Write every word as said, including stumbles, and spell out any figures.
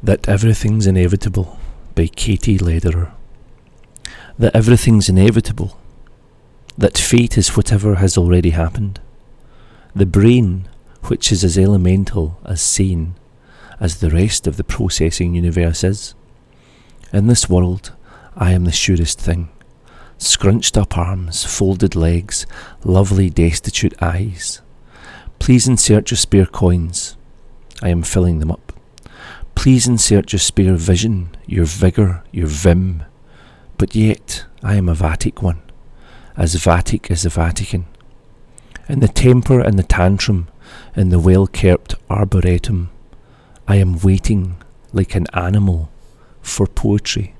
That Everything's Inevitable by Katie Lederer. That everything's inevitable, that fate is whatever has already happened. The brain, which is as elemental, as sane, as the rest of the processing universe is. In this world, I am the surest thing. Scrunched up arms, folded legs, lovely destitute eyes. Please insert your spare coins. I am filling them up. Please insert your spare vision, your vigour, your vim. But yet, I am a Vatic one, as Vatic as the Vatican. In the temper and the tantrum, in the well-kept arboretum, I am waiting, like an animal, for poetry.